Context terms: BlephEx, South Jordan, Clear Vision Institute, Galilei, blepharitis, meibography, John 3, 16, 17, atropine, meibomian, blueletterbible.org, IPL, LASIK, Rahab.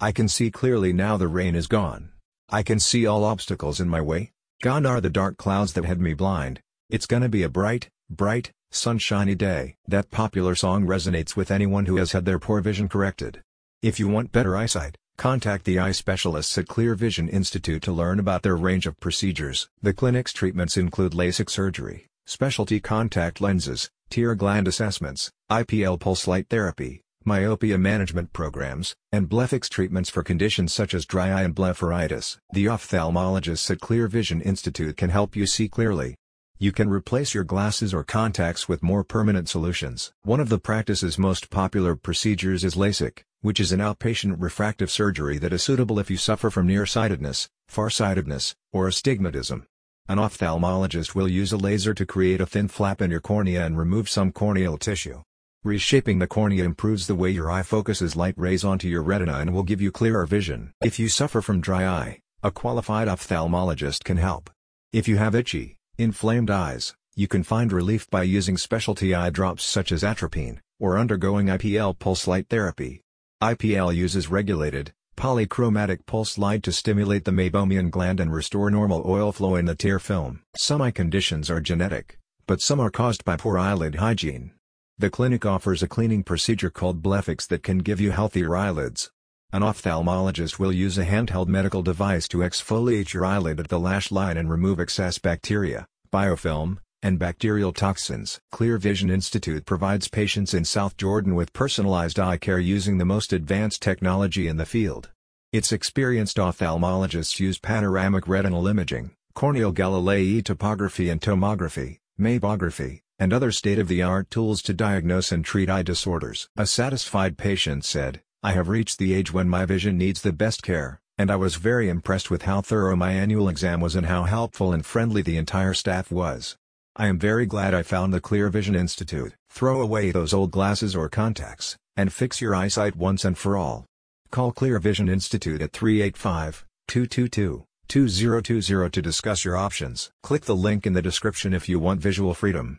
I can see clearly now. The rain is gone. I can see all obstacles in my way. Gone are the dark clouds that had me blind. It's gonna be a bright, bright, sunshiny day. That popular song resonates with anyone who has had their poor vision corrected. If you want better eyesight, contact the eye specialists at Clear Vision Institute to learn about their range of procedures. The clinic's treatments include LASIK surgery, specialty contact lenses, tear gland assessments, IPL pulse light therapy, myopia management programs, and BlephEx treatments for conditions such as dry eye and blepharitis. The ophthalmologists at Clear Vision Institute can help you see clearly. You can replace your glasses or contacts with more permanent solutions. One of the practice's most popular procedures is LASIK, which is an outpatient refractive surgery that is suitable if you suffer from nearsightedness, farsightedness, or astigmatism. An ophthalmologist will use a laser to create a thin flap in your cornea and remove some corneal tissue. Reshaping the cornea improves the way your eye focuses light rays onto your retina and will give you clearer vision. If you suffer from dry eye, a qualified ophthalmologist can help. If you have itchy, inflamed eyes, you can find relief by using specialty eye drops such as atropine, or undergoing IPL pulse light therapy. IPL uses regulated, polychromatic pulse light to stimulate the meibomian gland and restore normal oil flow in the tear film. Some eye conditions are genetic, but some are caused by poor eyelid hygiene. The clinic offers a cleaning procedure called BlephEx that can give you healthier eyelids. An ophthalmologist will use a handheld medical device to exfoliate your eyelid at the lash line and remove excess bacteria, biofilm, and bacterial toxins. Clear Vision Institute provides patients in South Jordan with personalized eye care using the most advanced technology in the field. Its experienced ophthalmologists use panoramic retinal imaging, corneal Galilei topography and tomography, meibography, and other state-of-the-art tools to diagnose and treat eye disorders. A satisfied patient said, "I have reached the age when my vision needs the best care, and I was very impressed with how thorough my annual exam was and how helpful and friendly the entire staff was. I am very glad I found the Clear Vision Institute." Throw away those old glasses or contacts, and fix your eyesight once and for all. Call Clear Vision Institute at 385-222-2020 to discuss your options. Click the link in the description if you want visual freedom.